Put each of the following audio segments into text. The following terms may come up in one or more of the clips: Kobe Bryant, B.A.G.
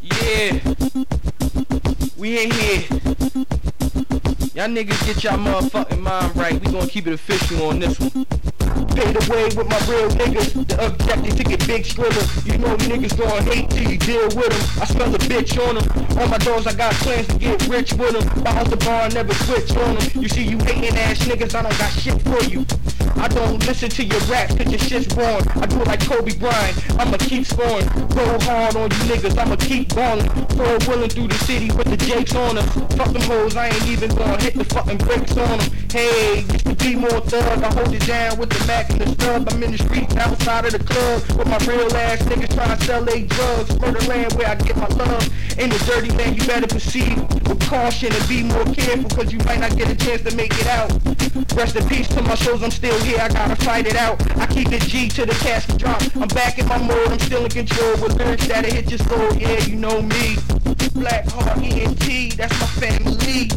Yeah, we in here. Y'all niggas get y'all motherfucking mind right. We gonna keep it official on this one. Paid away with my real niggas. The objective to get big thriller. You know niggas gon' hate till you deal with them. I smell a bitch on them. On my dogs I got plans to get rich with them. Bounce the bar and never switch on them. You see you hating ass niggas, I don't got shit for you. I don't listen to your raps cause your shit's wrong. I do it like Kobe Bryant, I'ma keep scoring. Roll hard on you niggas, I'ma keep balling. Throw willing through the city with the jakes on them. Fuck them hoes, I ain't even gonna hit the fucking bricks on them. Hey, used to be more thug, I hold it down with the Mac and the stub. I'm in the streets outside of the club with my real ass niggas trying to sell they drugs. Murder land where I get my love. In the dirty land you better proceed with caution and be more careful cause you might not get a chance to make it out. Rest in peace to my souls, I'm still here, I gotta fight it out. I keep it G to the casket drop. I'm back in my mode, I'm still in control with lyrics that'll hit your soul, yeah, you know me. Black Heart ENT, that's my family.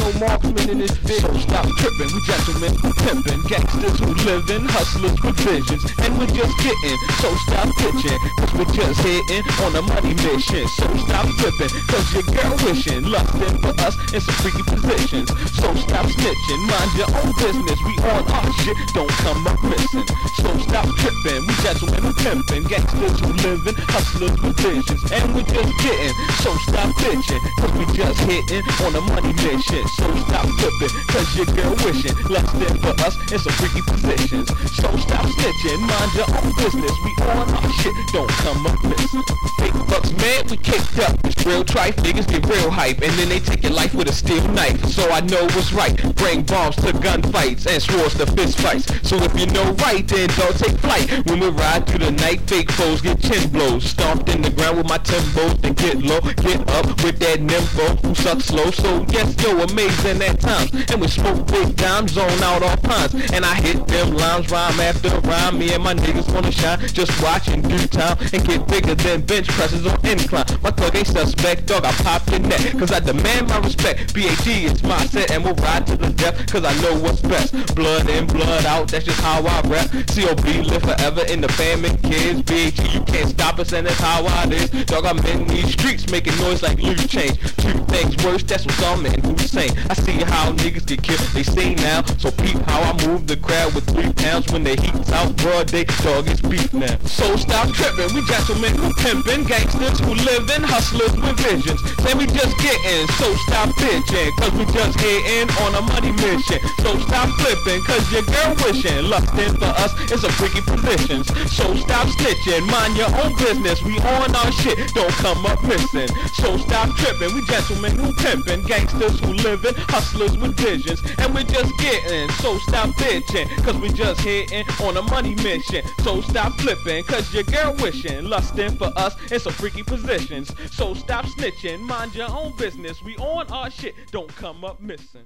No marksman in this bitch, so stop trippin', we gentlemen who pimpin', gangsters who livin', hustlers with visions, and we're just kiddin', so stop pitchin', cause we're just hittin' on a money mission, so stop flippin', cause your girl wishin', lustin' for us in some freaky positions, so stop snitchin', mind your own business, we on our shit, don't come up missing. So stop trippin', we gentlemen who pimpin', gangsters who livin', hustlers with visions, and we're just kiddin', so stop bitchin', cause we just hittin' on a money mission. So stop flipping, cause your girl wishing lustin' for us in some freaky positions. So stop snitching, mind your own business. We on our shit, don't come up missing. Big bucks, man, we kicked up. It's real trife, niggas get real hype, and then they take your life with a steel knife. So I know what's right. Bring bombs to gunfights and swords to fist fights. So if you know right, then don't take flight. When we ride through the night, fake foes get chin blows. Stomped in the ground with my timbos, then get low, get up with that nympho who sucks slow. So yes, yo, amazing at times, and we smoke big dimes, zone out our pines, and I hit them lines, rhyme after rhyme, me and my niggas wanna shine, just watch in due time, and get bigger than bench presses on incline, my thug ain't suspect, dog, I pop your neck, cause I demand my respect, B.A.G is my set, and we'll ride to the death, cause I know what's best, blood in, blood out, that's just how I rap, C.O.B live forever in the famine, kids, B.A.G, you can't stop us, and that's how I is, dog, I'm in these streets, making noise like loose change, two things worse, that's what's on me, and who's I see how niggas get killed, they say now. So peep how I move the crowd with 3 pounds. When the heat's out, broad day, dog is beef now. So stop trippin', we gentlemen who pimpin', gangsters who livin', hustlers with visions. Say we just gettin', so stop bitchin', cause we just hittin' on a money mission. So stop flippin', cause your girl wishin', lustin' for us in some freaky positions. So stop snitchin', mind your own business, we on our shit, don't come up missing. So stop trippin', we gentlemen who pimpin', gangsters who living, hustlers with visions, and we're just getting, so stop bitching, cause we just hitting on a money mission, so stop flipping, cause your girl wishing, lusting for us in some freaky positions, so stop snitching, mind your own business, we on our shit, don't come up missing.